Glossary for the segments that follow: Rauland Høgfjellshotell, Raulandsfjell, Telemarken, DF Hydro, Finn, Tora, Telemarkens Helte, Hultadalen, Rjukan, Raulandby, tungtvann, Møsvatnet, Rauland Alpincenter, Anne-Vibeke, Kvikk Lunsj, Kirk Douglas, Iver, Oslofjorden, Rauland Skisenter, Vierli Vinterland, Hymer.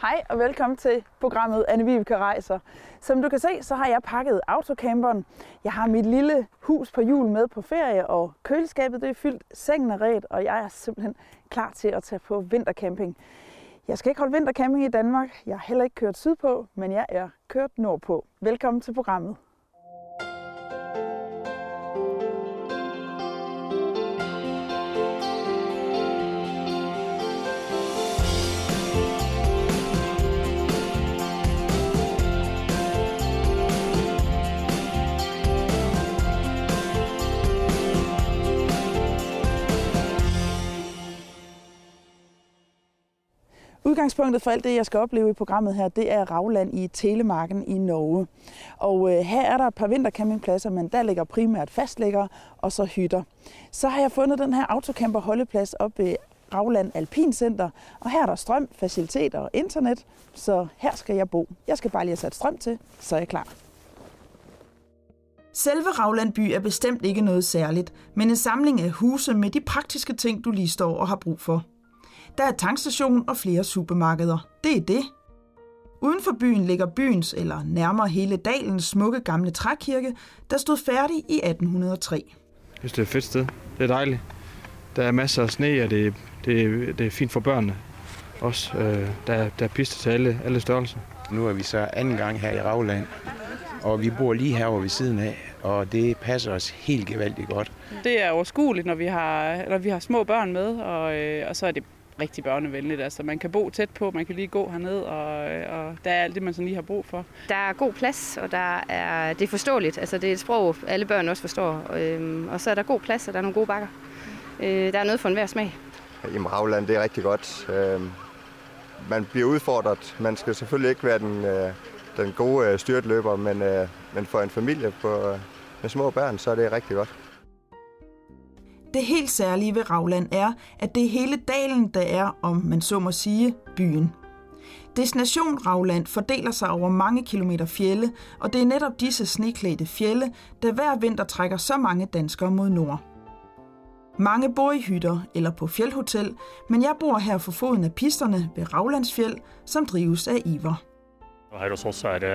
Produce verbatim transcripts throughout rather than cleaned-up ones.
Hej og velkommen til programmet Anne-Vibeke Rejser. Som du kan se, så har jeg pakket autocamperen. Jeg har mit lille hus på hjul med på ferie, og køleskabet det er fyldt, sengen er redt, og jeg er simpelthen klar til at tage på vintercamping. Jeg skal ikke holde vintercamping i Danmark. Jeg har heller ikke kørt sydpå, men jeg er kørt nordpå. Velkommen til programmet. Udgangspunktet for alt det, jeg skal opleve i programmet her, det er Rauland i Telemarken i Norge. Og øh, her er der et par vintercampingpladser, men der ligger primært fastlæggere og så hytter. Så har jeg fundet den her autocamper holdeplads op ved Rauland Alpincenter, og her er der strøm, faciliteter og internet, så her skal jeg bo. Jeg skal bare lige have sat strøm til, så er jeg klar. Selve Raulandby er bestemt ikke noget særligt, men en samling af huse med de praktiske ting, du lige står og har brug for. Der er tankstation og flere supermarkeder. Det er det. Uden for byen ligger byens, eller nærmere hele dalens, smukke gamle trækirke, der stod færdig i atten hundrede og tre. Jeg synes, det er et fedt sted. Det er dejligt. Der er masser af sne, og det, det, det er fint for børnene. Også, øh, der, der er pister til alle, alle størrelser. Nu er vi så anden gang her i Rauland, og vi bor lige herovre ved siden af, og det passer os helt gevaldigt godt. Det er overskueligt, når vi har, når vi har små børn med, og, øh, og så er det rigtig børnevenligt. Altså, man kan bo tæt på, man kan lige gå herned, og, og der er alt det, man sådan lige har brug for. Der er god plads, og der er, det er forståeligt. Altså, det er et sprog, alle børn også forstår. Og, øhm, og så er der god plads, og der er nogle gode bakker. Øh, der er noget for enhver smag. Jamen, Rauland, det er rigtig godt. Øh, man bliver udfordret. Man skal selvfølgelig ikke være den, øh, den gode styrtløber, men, øh, men for en familie på, øh, med små børn, så er det rigtig godt. Det helt særlige ved Rauland er, at det er hele dalen, der er, om man så må sige, byen. Destination Rauland fordeler sig over mange kilometer fjelle, og det er netop disse sneklædte fjelle, der hver vinter trækker så mange danskere mod nord. Mange bor i hytter eller på fjeldhotel, men jeg bor her for foden af pisterne ved Raulandsfjeld, som drives af Iver. Her hos os er det,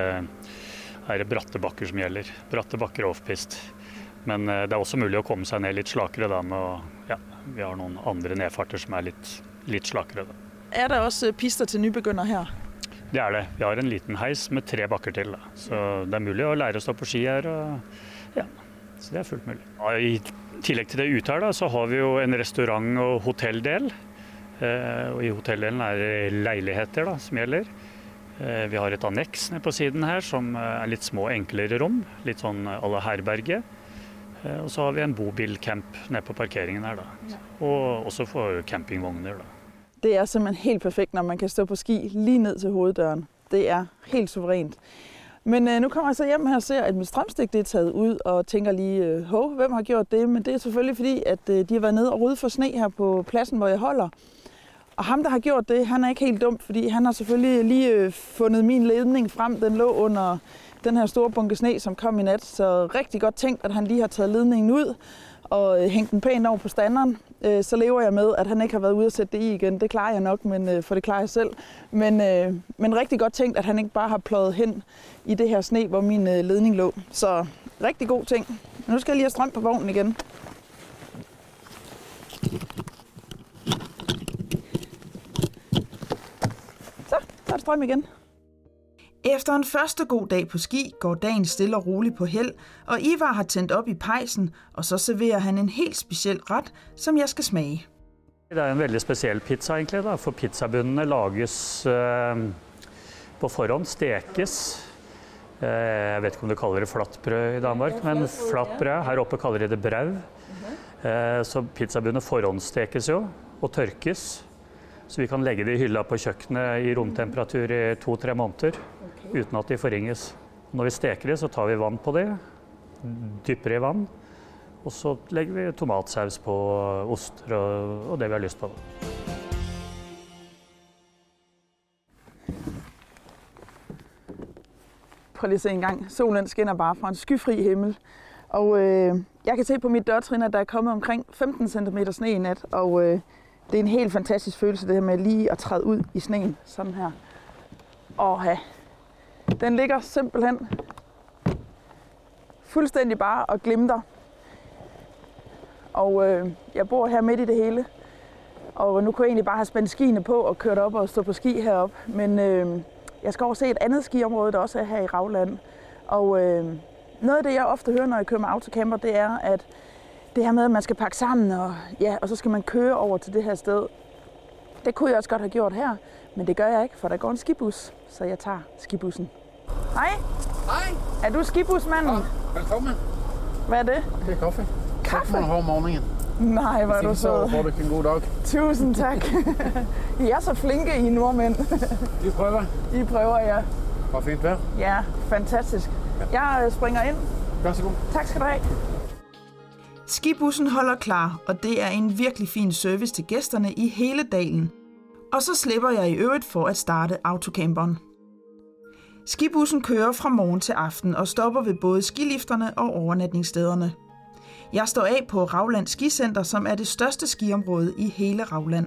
er det bratte bakker, som gælder. Bratte bakker og off-pist. Men det er også muligt at komme sig ned lidt slakere da, og ja, vi har nogle andre nedfarter, som er lidt, lidt slakere da. Er der også pister til nybegynder her? Det er det. Vi har en liten hejs med tre bakker til da. Så det er muligt at lære at stå på ski her, og ja, så det er fuldt muligt. Og i tillegg til det ute her da, så har vi jo en restaurant- og hoteldel. Og i hoteldelen er det lejligheter da, som gælder. Vi har et annex nede på siden her, som er lidt små, enklere rum. Lidt sådan à la herberge. Og så har vi en bobilcamp nede på parkeringen her, da. Og også for campingvogner. Da. Det er simpelthen helt perfekt, når man kan stå på ski lige ned til hoveddøren. Det er helt suverænt. Men øh, nu kommer jeg så hjem her og ser, at mit strømstik det er taget ud, og tænker lige, øh, hov, hvem har gjort det? Men det er selvfølgelig fordi, at øh, de har været nede og rydde for sne her på pladsen, hvor jeg holder. Og ham, der har gjort det, han er ikke helt dum, fordi han har selvfølgelig lige øh, fundet min ledning frem. Den lå under den her store bunke sne, som kom i nat, så rigtig godt tænkt, at han lige har taget ledningen ud og hængt den pænt over på standeren. Så lever jeg med, at han ikke har været ude at sætte det i igen. Det klarer jeg nok, men for det klarer jeg selv. Men, men rigtig godt tænkt, at han ikke bare har pløjet hen i det her sne, hvor min ledning lå. Så rigtig god ting. Nu skal jeg lige have strøm på vognen igen. Så, så er det strøm igen. Efter en første god dag på ski, går dagen stille og roligt på held, og Ivar har tændt op i pejsen, og så serverer han en helt speciel ret, som jeg skal smage. Det er en veldig speciel pizza egentlig, da, for pizzabundene lages øh, på forhånd, stekes. Øh, jeg ved ikke om du kalder det flatbrød i Danmark, men flatbrød, her oppe kalder de det brød. Øh, så pizzabundene forhåndstekes jo, og tørkes. Så vi kan lægge det i hylla på køkkenet i rumtemperatur i to til tre måneder, okay, uden at de forringes. Når vi steker det, så tager vi vand på det, dypper i vand, og så lægger vi tomatsaus på, oster og det vi har lyst på. Prøv lige at se en gang. Solen skinner bare fra en skyfri himmel. Og øh, jeg kan se på mit dørtrin, at der er kommet omkring femten centimeter sne i nat, og øh, det er en helt fantastisk følelse, det her med lige at træde ud i sneen, sådan her. Åh, den ligger simpelthen fuldstændig bare og glimter. Og øh, jeg bor her midt i det hele. Og nu kunne jeg egentlig bare have spændt skiene på og kørt op og stå på ski heroppe. Men øh, jeg skal over se et andet skiområde, der også er her i Rauland. Og øh, noget af det, jeg ofte hører, når jeg kører med autocamper, det er, at det her med, at man skal pakke sammen, og, ja, og så skal man køre over til det her sted. Det kunne jeg også godt have gjort her, men det gør jeg ikke, for der går en skibus, så jeg tager skibussen. Hej! Hej! Er du skibusmanden? Ja, velkommen. Hvad er det? Det er kaffe. Kaffe? Kaffe om morgenen. Nej, hvor er du sød. Hvis ikke så, en god dag. Tusind tak. I er så flinke, I nordmænd. I prøver. I prøver, ja. Var fint vejr. Ja, fantastisk. Ja. Jeg springer ind. Vær så god. Tak skal du have. Skibussen holder klar, og det er en virkelig fin service til gæsterne i hele dalen. Og så slipper jeg i øvrigt for at starte autocamperen. Skibussen kører fra morgen til aften og stopper ved både skilifterne og overnatningsstederne. Jeg står af på Rauland Skisenter, som er det største skiområde i hele Rauland.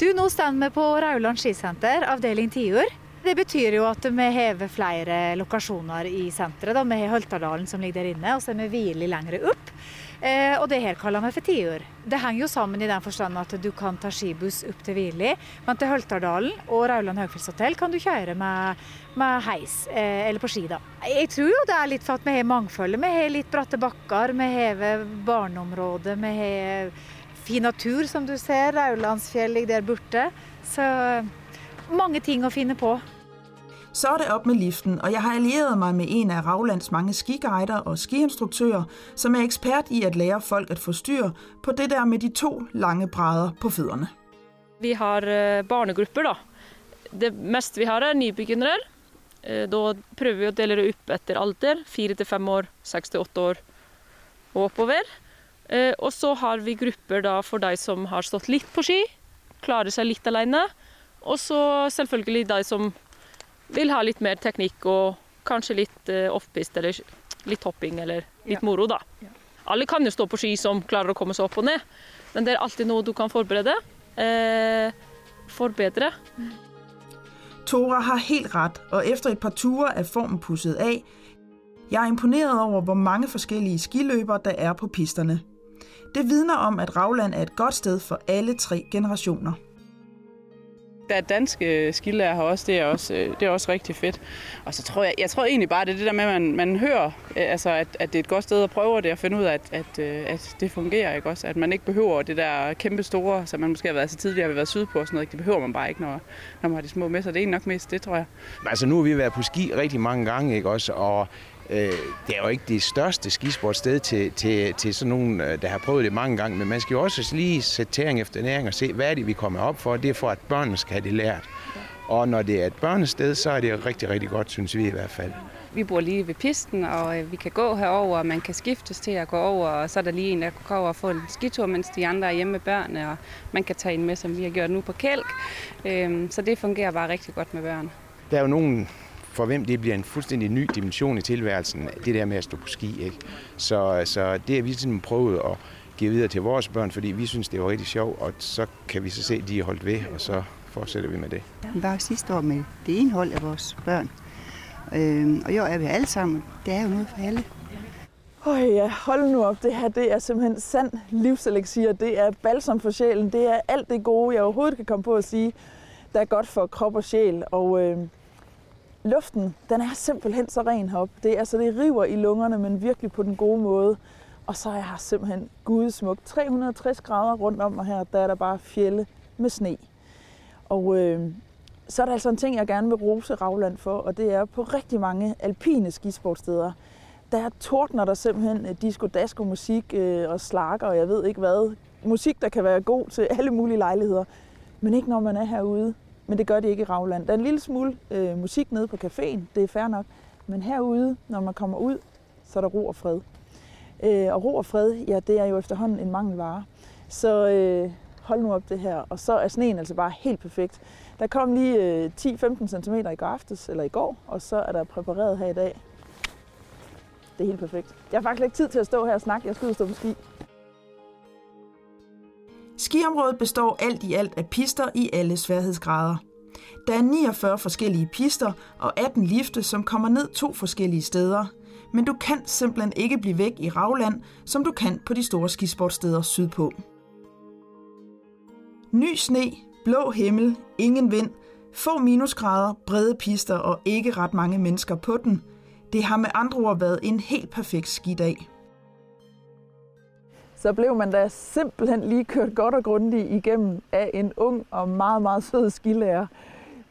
Du er nu standet på Rauland Skisenter, afdeling ti år. Det betyder jo, at vi har flere lokationer i centret. Da. Vi har Hultadalen, som ligger derinde, og så er vi Vierli længere op. Eh, og det her kalder vi for ti år. Det hænger jo sammen i den forstand, at du kan ta skibus op til Vierli, men til Hultadalen og Rauland Høgfjellshotell kan du køre med, med hejs, eh, eller på ski da. Jeg tror jo, det er lidt for, at vi har mangfolde. Vi har lidt bratte bakker, vi har barneområde, vi har fin natur, som du ser, Raulandsfjell ligger der borte, så mange ting at finde på. Så er det op med liften, og jeg har allieret mig med en af Raulands mange skiguider og skiinstruktører, som er ekspert i at lære folk at få styr på det der med de to lange brædder på fødderne. Vi har barnegrupper da. Det meste vi har er nybegyndere. Da prøver vi at dele det op efter alder, fire til fem år, seks til åtte år og oppover. Og så har vi grupper da for dig, som har stått lidt på ski, klarer sig lidt alene, og så selvfølgelig dig, som vil ha litt mer teknikk og kanskje litt offpist eller litt hopping eller litt moro da. Alle kan jo stå på ski som klarer å komme seg opp og ned, men det er alltid noe du kan forberede, eh, forbedre. Tora har helt ret, og efter et par ture er formen pusset af. Jeg er imponeret over, hvor mange forskellige skiløbere der er på pisterne. Det vidner om, at Rauland er et godt sted for alle tre generationer. Der er danske skilærer her også, det er også, det er også rigtig fedt. Og så tror jeg, jeg tror egentlig bare, det er det der med, at man, man hører, altså at, at det er et godt sted at prøve det, og finde ud af, at, at, at det fungerer, ikke også? At man ikke behøver det der kæmpe store, som man måske har været så tidligere, har været sydpå og sådan noget, det behøver man bare ikke, når, når man har de små med sig. Det er nok mest det, tror jeg. Altså nu har vi været på ski rigtig mange gange, ikke også? Og det er jo ikke det største skisportsted til, til, til sådan nogen, der har prøvet det mange gange, men man skal jo også lige sætte tæring efter næring og se, hvad er det, vi kommer op for. Det er for, at børnene skal have det lært. Og når det er et børnested, så er det rigtig, rigtig godt, synes vi i hvert fald. Vi bor lige ved pisten, og vi kan gå herover, og man kan skiftes til at gå over, og så er der lige en, der kan gå over og få en skitur, mens de andre er hjemme med børnene, og man kan tage en med, som vi har gjort nu på kælk. Så det fungerer bare rigtig godt med børn. Der er jo nogen, for hvem det bliver en fuldstændig ny dimension i tilværelsen, det der med at stå på ski, ikke? Så, så det har vi sådan prøvet at give videre til vores børn, fordi vi synes, det var rigtig sjovt, og så kan vi så se, at de er holdt ved, og så fortsætter vi med det. Vi var sidste år med det ene hold af vores børn, øhm, og jo er vi alle sammen. Det er jo noget for alle. Åh oh ja, hold nu op. Det her, det er simpelthen sand livselixir. Det er balsam for sjælen. Det er alt det gode, jeg overhovedet kan komme på at sige, der er godt for krop og sjæl, og øh, luften, den er simpelthen så ren heroppe. Det, altså, det river i lungerne, men virkelig på den gode måde. Og så er jeg simpelthen gudsmukt. tre hundrede og tres grader rundt om mig her, der er der bare fjelle med sne. Og øh, så er der altså en ting, jeg gerne vil rose Rauland for, og det er på rigtig mange alpine skisportsteder. Der tordner der simpelthen disco-dasko-musik øh, og slakker, og jeg ved ikke hvad. Musik, der kan være god til alle mulige lejligheder, men ikke når man er herude. Men det gør de ikke i Rauland. Der er en lille smule øh, musik nede på caféen, det er fair nok. Men herude, når man kommer ud, så er der ro og fred. Øh, og ro og fred, ja, det er jo efterhånden en mangelvare. Så øh, hold nu op det her. Og så er sneen altså bare helt perfekt. Der kom lige øh, ti til femten centimeter i går aftes, eller i går, og så er der præpareret her i dag. Det er helt perfekt. Jeg har faktisk ikke tid til at stå her og snakke, jeg skal ud og stå på ski. Skiområdet består alt i alt af pister i alle sværhedsgrader. Der er niogfyrre forskellige pister og atten lifte, som kommer ned to forskellige steder. Men du kan simpelthen ikke blive væk i Rauland, som du kan på de store skisportsteder sydpå. Ny sne, blå himmel, ingen vind, få minusgrader, brede pister og ikke ret mange mennesker på den. Det har med andre ord været en helt perfekt skidag. Så blev man da simpelthen lige kørt godt og grundigt igennem af en ung og meget, meget sød skilærer.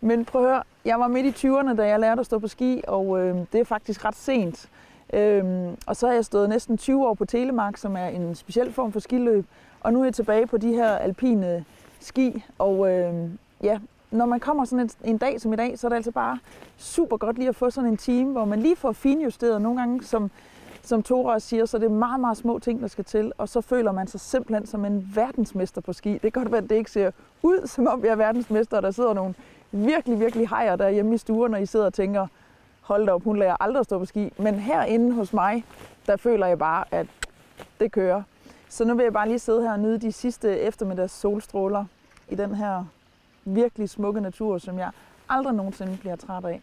Men prøv at høre, jeg var midt i tyverne, da jeg lærte at stå på ski, og øh, det er faktisk ret sent. Øh, og så har jeg stået næsten tyve år på Telemark, som er en speciel form for skiløb. Og nu er jeg tilbage på de her alpine ski, og øh, ja, når man kommer sådan en, en dag som i dag, så er det altså bare super godt lige at få sådan en time, hvor man lige får finjusteret nogle gange, som, som Tora siger, så det er meget, meget små ting, der skal til. Og så føler man sig simpelthen som en verdensmester på ski. Det kan godt være, at det ikke ser ud, som om jeg er verdensmester, og der sidder nogle virkelig, virkelig hejer der hjemme i stuen, når I sidder og tænker, hold da op, hun lærer aldrig at stå på ski. Men herinde hos mig, der føler jeg bare, at det kører. Så nu vil jeg bare lige sidde her og nyde de sidste eftermiddags solstråler i den her virkelig smukke natur, som jeg aldrig nogensinde bliver træt af.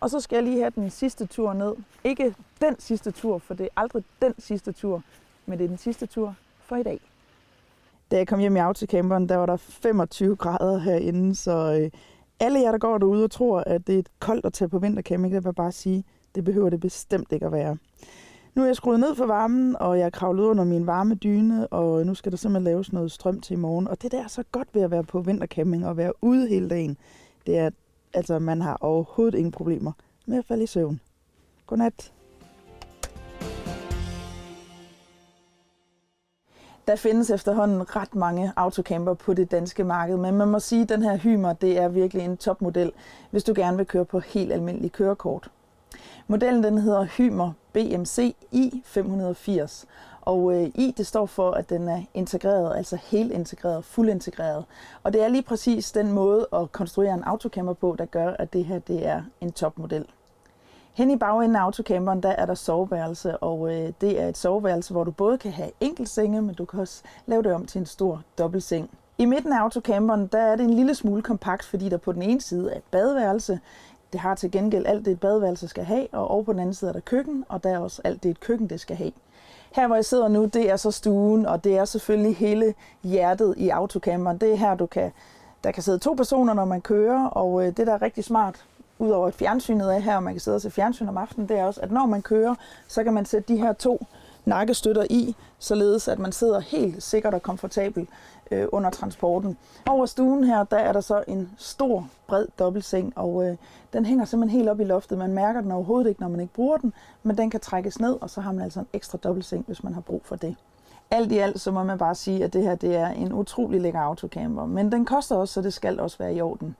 Og så skal jeg lige have den sidste tur ned. Ikke den sidste tur, for det er aldrig den sidste tur, men det er den sidste tur for i dag. Da jeg kom hjem i autocamperen, der var der femogtyve grader herinde, så alle jer, der går derude og tror, at det er koldt at tage på vintercamping, der vil bare sige, det behøver det bestemt ikke at være. Nu er jeg skruet ned for varmen, og jeg er kravlet under min varme dyne, og nu skal der simpelthen laves noget strøm til i morgen. Og det der er så godt ved at være på vintercamping og være ude hele dagen, det er, at altså, man har overhovedet ingen problemer med at falde i søvn. Godnat. Der findes efterhånden ret mange autocamper på det danske marked, men man må sige, at den her Hymer, det er virkelig en topmodel, hvis du gerne vil køre på helt almindelige kørekort. Modellen den hedder Hymer B M C i fem hundrede og firs, og øh, I det står for, at den er integreret, altså helintegreret, fuldintegreret. Og det er lige præcis den måde at konstruere en autocamper på, der gør, at det her det er en topmodel. Hen i bagenden af autocamperen, der er der soveværelse, og øh, det er et soveværelse, hvor du både kan have enkeltsenge, men du kan også lave det om til en stor dobbeltseng. I midten af autocamperen, der er det en lille smule kompakt, fordi der på den ene side er et badeværelse. Det har til gengæld alt det, et badeværelse skal have, og over på den anden side er der køkken, og der er også alt det, et køkken det skal have. Her, hvor jeg sidder nu, det er så stuen, og det er selvfølgelig hele hjertet i autocamperen. Det er her, du kan, der kan sidde to personer, når man kører, og det, der er rigtig smart, udover at fjernsynet er her, og man kan sidde og se fjernsyn om aftenen, det er også, at når man kører, så kan man sætte de her to nakkestøtter i, således at man sidder helt sikkert og komfortabelt øh, under transporten. Over stuen her, der er der så en stor, bred dobbeltseng, og øh, den hænger simpelthen helt op i loftet. Man mærker den overhovedet ikke, når man ikke bruger den, men den kan trækkes ned, og så har man altså en ekstra dobbeltseng, hvis man har brug for det. Alt i alt, så må man bare sige, at det her det er en utrolig lækker autocamper, men den koster også, så det skal også være i orden.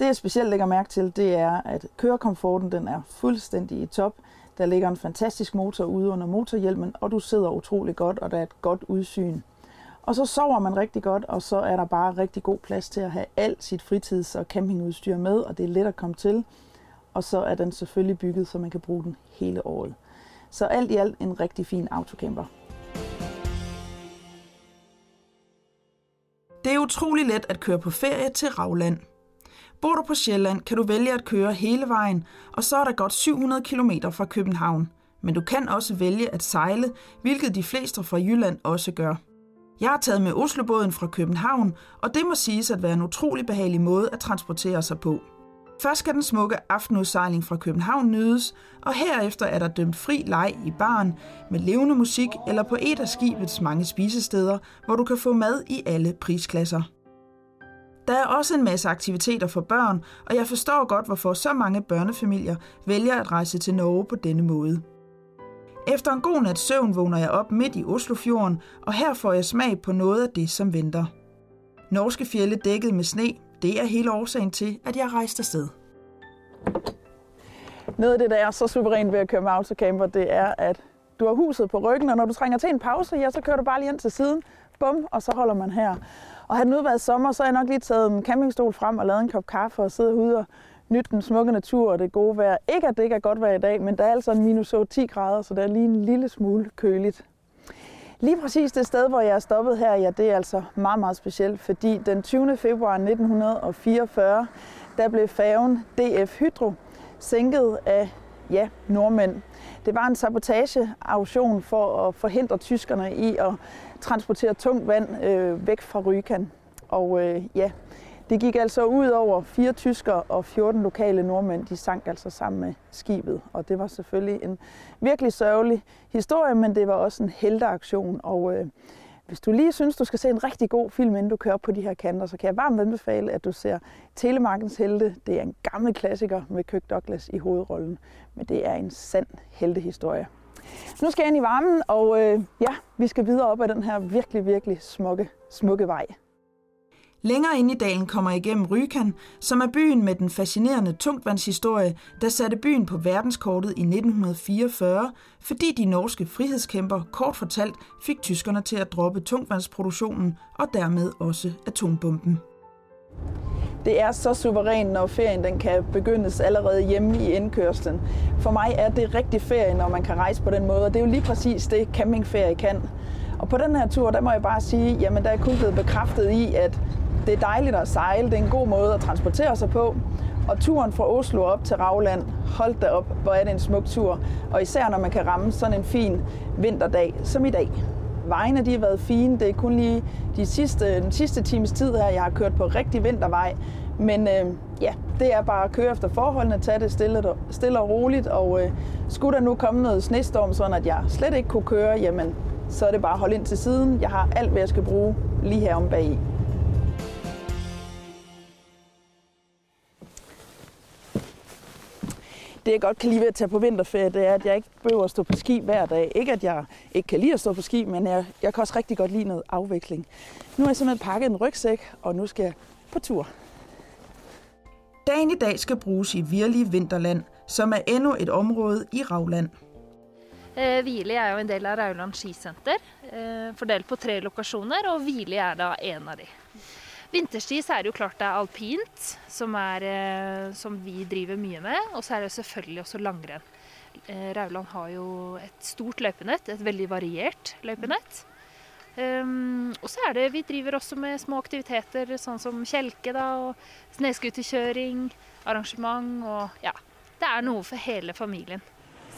Det, jeg specielt lægger mærke til, det er, at kørekomforten den er fuldstændig i top. Der ligger en fantastisk motor ude under motorhjelmen, og du sidder utrolig godt, og der er et godt udsyn. Og så sover man rigtig godt, og så er der bare rigtig god plads til at have alt sit fritids- og campingudstyr med, og det er let at komme til. Og så er den selvfølgelig bygget, så man kan bruge den hele året. Så alt i alt en rigtig fin autocamper. Det er utrolig let at køre på ferie til Rauland. Bor du på Sjælland, kan du vælge at køre hele vejen, og så er der godt syv hundrede kilometer fra København. Men du kan også vælge at sejle, hvilket de fleste fra Jylland også gør. Jeg er taget med Oslobåden fra København, og det må siges at være en utrolig behagelig måde at transportere sig på. Først skal den smukke aftenudsejling fra København nydes, og herefter er der dømt fri leg i baren med levende musik eller på et af skibets mange spisesteder, hvor du kan få mad i alle prisklasser. Der er også en masse aktiviteter for børn, og jeg forstår godt, hvorfor så mange børnefamilier vælger at rejse til Norge på denne måde. Efter en god nats søvn vågner jeg op midt i Oslofjorden, og her får jeg smag på noget af det, som venter. Norske fjelde dækket med sne, det er hele årsagen til, at jeg rejste afsted. Noget af det, der er så suverænt ved at køre med autocamper, det er, at du har huset på ryggen, og når du trænger til en pause, ja, så kører du bare lige ind til siden, bum, og så holder man her. Og havde det nu været sommer, så har jeg nok lige taget en campingstol frem og lavet en kop kaffe og sidde ude og nytte den smukke natur og det gode vejr. Ikke at det ikke er godt vejr i dag, men der er altså en minus ti grader, så det er lige en lille smule køligt. Lige præcis det sted, hvor jeg er stoppet her, ja, det er altså meget, meget specielt, fordi den tyvende februar nitten fireogfyrre, der blev færgen D F Hydro sænket af, ja, nordmænd. Det var en sabotageaktion for at forhindre tyskerne i at transportere tungt vand øh, væk fra Rjukan. Og øh, ja, det gik altså ud over fire tyskere og fjorten lokale nordmænd. De sank altså sammen med skibet, og det var selvfølgelig en virkelig sørgelig historie, men det var også en helteaktion. Og øh, hvis du lige synes, du skal se en rigtig god film, inden du kører på de her kanter, så kan jeg varmt anbefale, at du ser Telemarkens Helte. Det er en gammel klassiker med Kirk Douglas i hovedrollen, men det er en sand heltehistorie. Nu skal jeg ind i varmen, og øh, ja, vi skal videre op ad den her virkelig, virkelig smukke, smukke vej. Længere ind i dalen kommer jeg igennem Rjukan, som er byen med den fascinerende tungtvandshistorie, der satte byen på verdenskortet i nitten fireogfyrre, fordi de norske frihedskæmper kort fortalt fik tyskerne til at droppe tungtvandsproduktionen og dermed også atombomben. Det er så suverænt, når ferien den kan begyndes allerede hjemme i indkørslen. For mig er det rigtig ferie, når man kan rejse på den måde, og det er jo lige præcis det, campingferie kan. Og på den her tur, der må jeg bare sige, jamen der er kun blevet bekræftet i, at det er dejligt at sejle, det er en god måde at transportere sig på. Og turen fra Oslo op til Rauland, hold da op, hvor er det en smuk tur. Og især når man kan ramme sådan en fin vinterdag som i dag. Vejene de har været fine, det er kun lige de sidste, den sidste times tid her, jeg har kørt på rigtig vintervej. Men øh, ja, det er bare at køre efter forholdene, tage det stille, stille og roligt. Og øh, skulle der nu komme noget snestorm, sådan at jeg slet ikke kunne køre, jamen så er det bare at holde ind til siden. Jeg har alt, hvad jeg skal bruge lige herom bagi. Det, jeg godt kan lide ved at tage på vinterferie, det er, at jeg ikke behøver at stå på ski hver dag. Ikke, at jeg ikke kan lide at stå på ski, men jeg, jeg kan også rigtig godt lide noget afvikling. Nu har jeg simpelthen pakket en rygsæk, og nu skal jeg på tur. Dagen i dag skal bruges i Vierli Vinterland, som er endnu et område i Rauland. Vierli er jo en del af Rauland Skisenter, fordelt på tre lokationer, og Vierli er da en af de. Vinterski så er det jo klart det er alpint, som, er, som vi driver mye med, og så er det selvfølgelig også langrenn. Rauland har jo et stort løypenett, et veldig variert løypenett. Um, og så er det, vi driver også med små aktiviteter, sånn som kjelke da, og sneskuterkjøring, arrangement, og ja, det er noe for hele familien.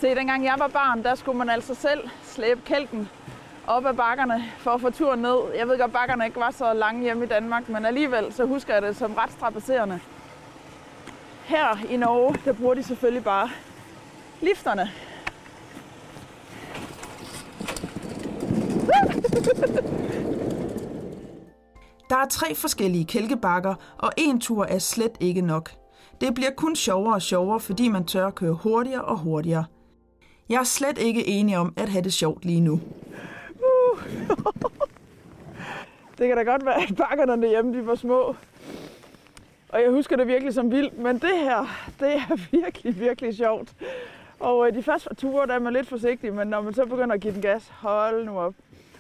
Se, dengang jeg var barn, der skulle man altså selv slæbe kælken op ad bakkerne for at få turen ned. Jeg ved godt, bakkerne ikke var så lange hjemme i Danmark, men alligevel så husker jeg det som ret strapacerende. Her i Norge, der bruger de selvfølgelig bare lifterne. Der er tre forskellige kælkebakker, og en tur er slet ikke nok. Det bliver kun sjovere og sjovere, fordi man tør at køre hurtigere og hurtigere. Jeg er slet ikke enig om at have det sjovt lige nu. Uh. Det kan da godt være, at bakkerne hjemme de var små. Og jeg husker det virkelig som vildt, men det her, det er virkelig, virkelig sjovt. Og de første ture, der er man lidt forsigtig, men når man så begynder at give den gas, hold nu op.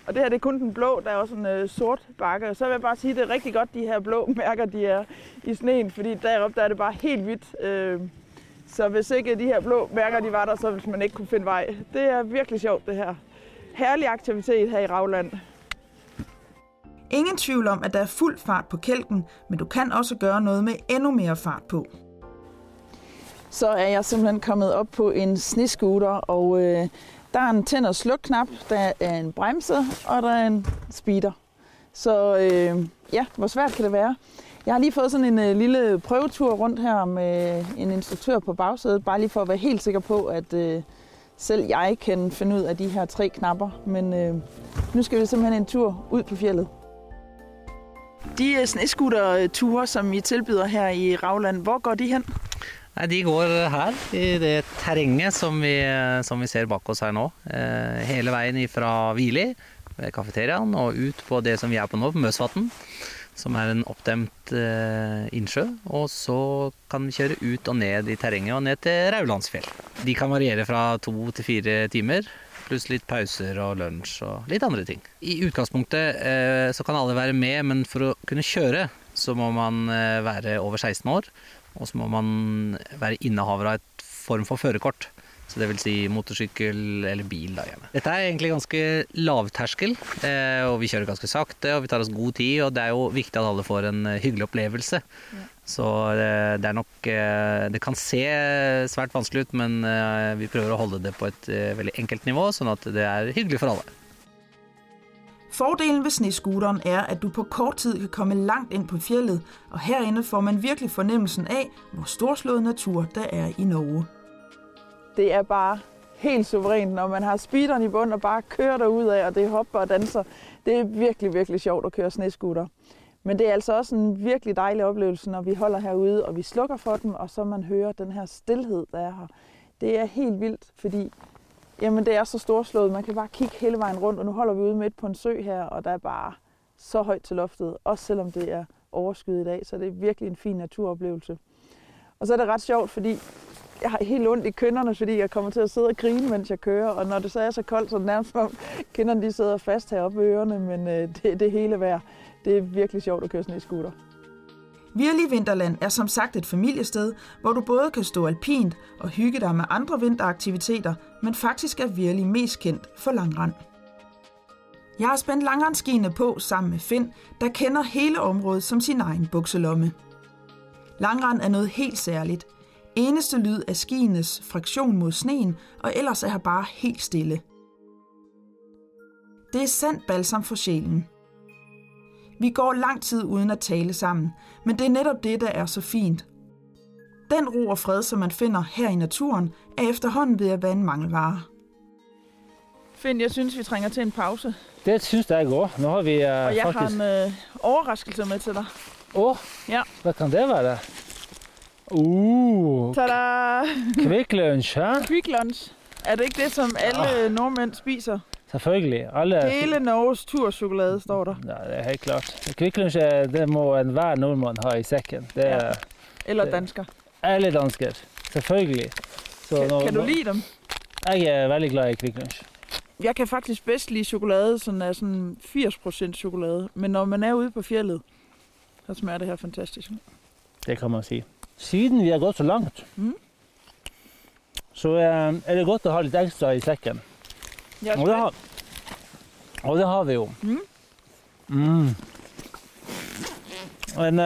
Og det her, det er kun den blå, der er også en øh, sort bakke. Og så vil jeg bare sige, at det er rigtig godt, de her blå mærker, de er i sneen, fordi deroppe, der er det bare helt hvidt. Øh, så hvis ikke de her blå mærker, de var der, så ville man ikke kunne finde vej. Det er virkelig sjovt, det her. Herlig aktivitet her i Rauland. Ingen tvivl om, at der er fuld fart på kælken, men du kan også gøre noget med endnu mere fart på. Så er jeg simpelthen kommet op på en snescooter, og øh, der er en tænd- og slukknap, der er en bremse, og der er en speeder. Så øh, ja, hvor svært kan det være? Jeg har lige fået sådan en øh, lille prøvetur rundt her med øh, en instruktør på bagsædet, bare lige for at være helt sikker på, at øh, selv jeg kan finde ud af de her tre knapper. Men øh, nu skal vi simpelthen en tur ud på fjellet. De øh, snescooter-ture, som I tilbyder her i Rauland, hvor går de hen? Nei, de går her, i det terrenget som vi, som vi ser bak oss her nå. Eh, hele veien fra Vierli, kafeteriaen, og ut på det som vi er på nå, på Møsvatnet, som er en oppdemt eh, innsjø. Og så kan vi kjøre ut og ned i terrenget og ned til Raulandsfjell. De kan variere fra to til fire timer, pluss litt pauser og lunsj og litt andre ting. I utgangspunktet eh, så kan alle være med, men for å kunne kjøre så må man eh, være over seksten år, og så må man være innehaver av et form for førerkort. Så det vil si motorcykel eller bil da hjemme. Dette er egentlig ganske lavterskel, og vi kjører ganske sakte, og vi tar oss god tid, og det er jo viktig at alle får en hyggelig opplevelse. Ja. Så det er nok, det kan se svært vanskelig ut, men vi prøver å holde det på et veldig enkelt nivå, sånn at det er hyggelig for alle. Fordelen ved snescooteren er, at du på kort tid kan komme langt ind på fjellet, og herinde får man virkelig fornemmelsen af, hvor storslået natur der er i Norge. Det er bare helt suverænt, når man har speederen i bund og bare kører derudad, og det hopper og danser. Det er virkelig, virkelig sjovt at køre snescooter. Men det er altså også en virkelig dejlig oplevelse, når vi holder herude, og vi slukker for dem, og så man hører den her stillhed, der er her. Det er helt vildt, fordi jamen, det er så storslået. Man kan bare kigge hele vejen rundt, og nu holder vi ude midt på en sø her, og der er bare så højt til loftet, også selvom det er overskyet i dag, så det er virkelig en fin naturoplevelse. Og så er det ret sjovt, fordi jeg har helt ondt i kinderne, fordi jeg kommer til at sidde og grine, mens jeg kører, og når det så er så koldt, så nærmest kinderne de sidder fast heroppe ved ørerne, men det, det hele værd. Det er virkelig sjovt at køre sådan i scooter. Vierli Vinterland er som sagt et familiested, hvor du både kan stå alpint og hygge dig med andre vinteraktiviteter, men faktisk er Vierli mest kendt for langrand. Jeg har spændt langrandskiene på sammen med Finn, der kender hele området som sin egen bukselomme. Langrand er noget helt særligt. Eneste lyd er skienes friktion mod sneen, og ellers er her bare helt stille. Det er sandt balsam for sjælen. Vi går lang tid uden at tale sammen, men det er netop det, der er så fint. Den ro og fred, som man finder her i naturen, er efterhånden ved at være en mangelvare. Finn, jeg synes, vi trænger til en pause. Det synes jeg går. Nu har vi uh, og jeg faktisk... har en uh, overraskelse med til dig. Åh, oh, ja. Hvad kan det være der? Uh, Tada! Kvikk Lunsj, ja? Kvikk Lunsj. Er det ikke det, som alle oh. nordmænd spiser? Selvfølgelig. Alle... Hele Norges turchokolade, står der. Ja, det er helt klart. Kvikk Lunsj, det må enhver nordmand ha i sækken. Det er, ja. Eller dansker. Eller dansker, selvfølgelig. Så kan, når, kan du lide dem? Jeg er veldig glad i Kvikk Lunsj. Jeg kan faktisk bedst lide chokolade, som er sådan firs procent chokolade. Men når man er ude på fjellet, så smager det her fantastisk. Det kan man sige. Siden vi har gået så langt, mm. så er det godt at ha lidt ekstra i sækken. Og det, har, og det har vi jo. Mm. Mm. En,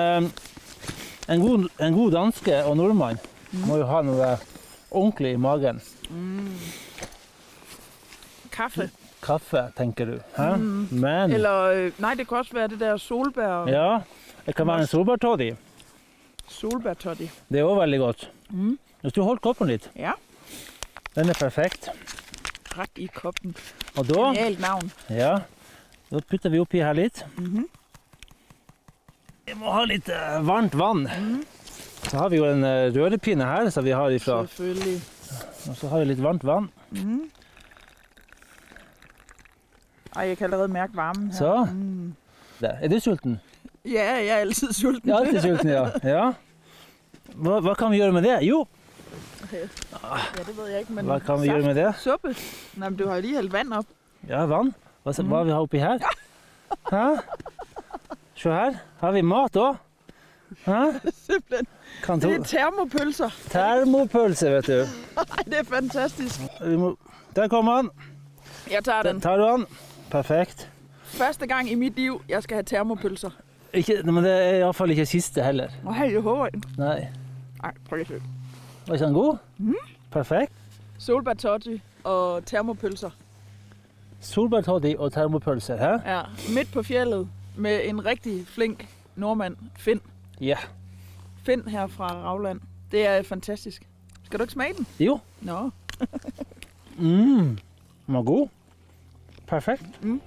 en, god, en god danske og nordmand mm. må jo ha noe ordentlig i magen. Mm. Kaffe. Kaffe, tenker du. Mm. Men, eller, nei, det kan også være det der solbær. Ja, det kan være en solbærtoddy. Solbærtoddy. Det er også veldig godt. Mm. Hvis du holder koppen litt. Ja. Den er perfekt. Ret i koppen. Og da, genialt navn. Ja, da putter vi oppi her litt. Mm-hmm. Vi må ha litt uh, varmt vann. Mm-hmm. Så har vi jo en uh, rørepinne her, som vi har ifra. Selvfølgelig. Og så har vi litt varmt vann. Mm-hmm. Ej, jeg kan allerede mærke varmen her. Så. Mm. Er du sulten? Ja, jeg er altid sulten. Jeg er altid sulten, ja. ja. Hva, hva kan vi gjøre med det? Jo. Ja, det ved jeg ikke, men hvad kan vi gjøre med det? Suppe. Nej, men du har jo lige hældt vand op. Ja, vand. Hvad så, mm. hvad har vi oppi her? Ja. Se her. Har vi mat også? Ja. Simpelthen. Kan du... Det er termopølser. Termopølser, vet du. Nej, det er fantastisk. Må... Der kommer han. Jeg tager den. Den tager du han. Perfekt. Første gang i mit liv, jeg skal have termopølser. Ikke, men det er i hvert fald ikke sidste heller. Nej, jeg håber ikke. Nej. Nej, prøv lige at var det sådan god? Mm. Perfekt. Solbærtoddy og termopølser. Solbærtoddy og termopølser, hæ? Ja, midt på fjellet med en rigtig flink nordmand, Finn. Ja. Finn her fra Rauland. Det er fantastisk. Skal du ikke smage den? Jo. Nå. mm. Den var god. Perfekt. Mm.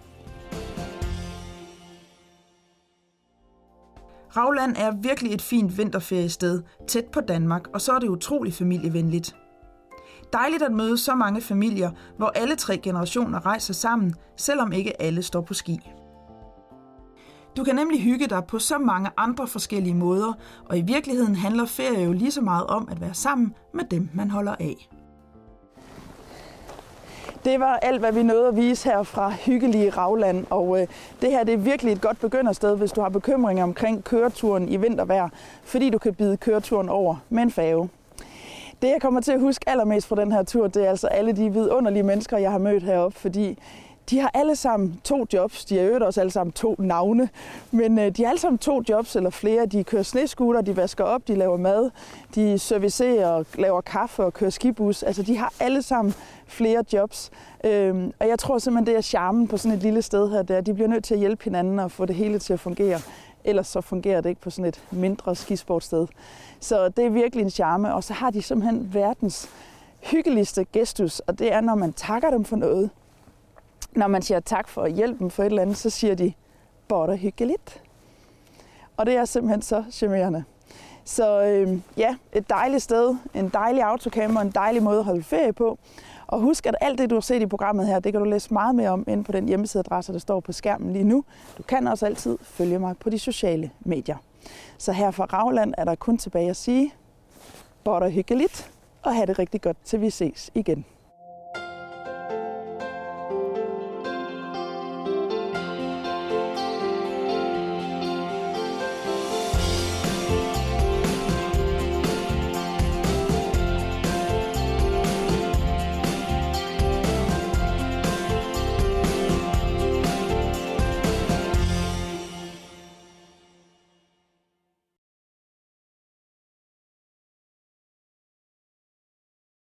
Rauland er virkelig et fint vinterferiested, tæt på Danmark, og så er det utrolig familievenligt. Dejligt at møde så mange familier, hvor alle tre generationer rejser sammen, selvom ikke alle står på ski. Du kan nemlig hygge dig på så mange andre forskellige måder, og i virkeligheden handler ferie jo lige så meget om at være sammen med dem, man holder af. Det var alt, hvad vi nåede at vise her fra hyggelige Rauland, og øh, det her det er virkelig et godt begyndersted, hvis du har bekymringer omkring køreturen i vintervejr, fordi du kan bide køreturen over med en færge. Det, jeg kommer til at huske allermest fra den her tur, det er altså alle de vidunderlige mennesker, jeg har mødt heroppe, fordi de har alle sammen to jobs. De har øvet også alle sammen to navne, men de har alle sammen to jobs eller flere. De kører snescooter, de vasker op, de laver mad, de servicerer, laver kaffe og kører skibus. Altså, de har alle sammen flere jobs. Og jeg tror simpelthen, det er charmen på sådan et lille sted her, der. De bliver nødt til at hjælpe hinanden og få det hele til at fungere. Ellers så fungerer det ikke på sådan et mindre skisportsted. Så det er virkelig en charme, og så har de simpelthen verdens hyggeligste gestus, og det er, når man takker dem for noget. Når man siger tak for hjælpen for et eller andet, så siger de, bare hyggeligt. Og det er simpelthen så charmerende. Så øh, ja, et dejligt sted, en dejlig autocamper, en dejlig måde at holde ferie på. Og husk, at alt det, du har set i programmet her, det kan du læse meget mere om inde på den hjemmesideadresse, der står på skærmen lige nu. Du kan også altid følge mig på de sociale medier. Så her fra Rauland er der kun tilbage at sige, bare hyggeligt, og have det rigtig godt, til vi ses igen.